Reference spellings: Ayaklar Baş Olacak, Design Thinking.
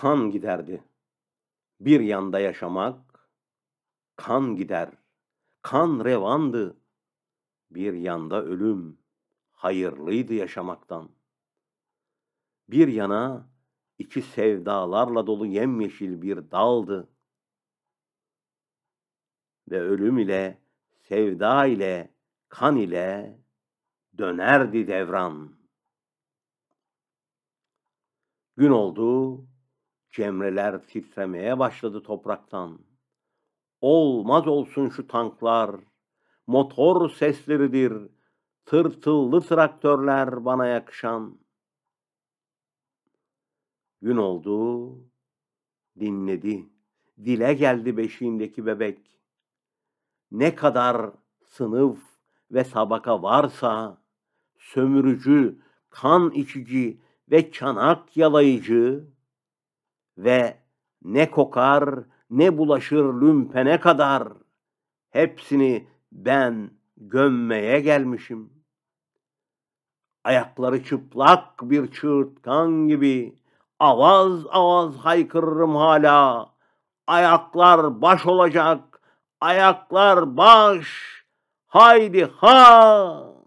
kan giderdi. Bir yanda yaşamak, kan gider, kan revandı. Bir yanda ölüm, hayırlıydı yaşamaktan. Bir yana iki sevdalarla dolu yemyeşil bir daldı. Ve ölüm ile, sevda ile, kan ile dönerdi devran. Gün oldu, cemreler titremeye başladı topraktan. Olmaz olsun şu tanklar, motor sesleridir, tırtıllı traktörler bana yakışan. Gün oldu, dinledi, dile geldi beşiğindeki bebek. Ne kadar sınıf ve sabaka varsa, sömürücü, kan içici ve çanak yalayıcı ve ne kokar ne bulaşır lümpene kadar hepsini ben gömmeye gelmişim. Ayakları çıplak bir çığırtkan gibi avaz avaz haykırırım hala. Ayaklar baş olacak, ayaklar baş, haydi ha!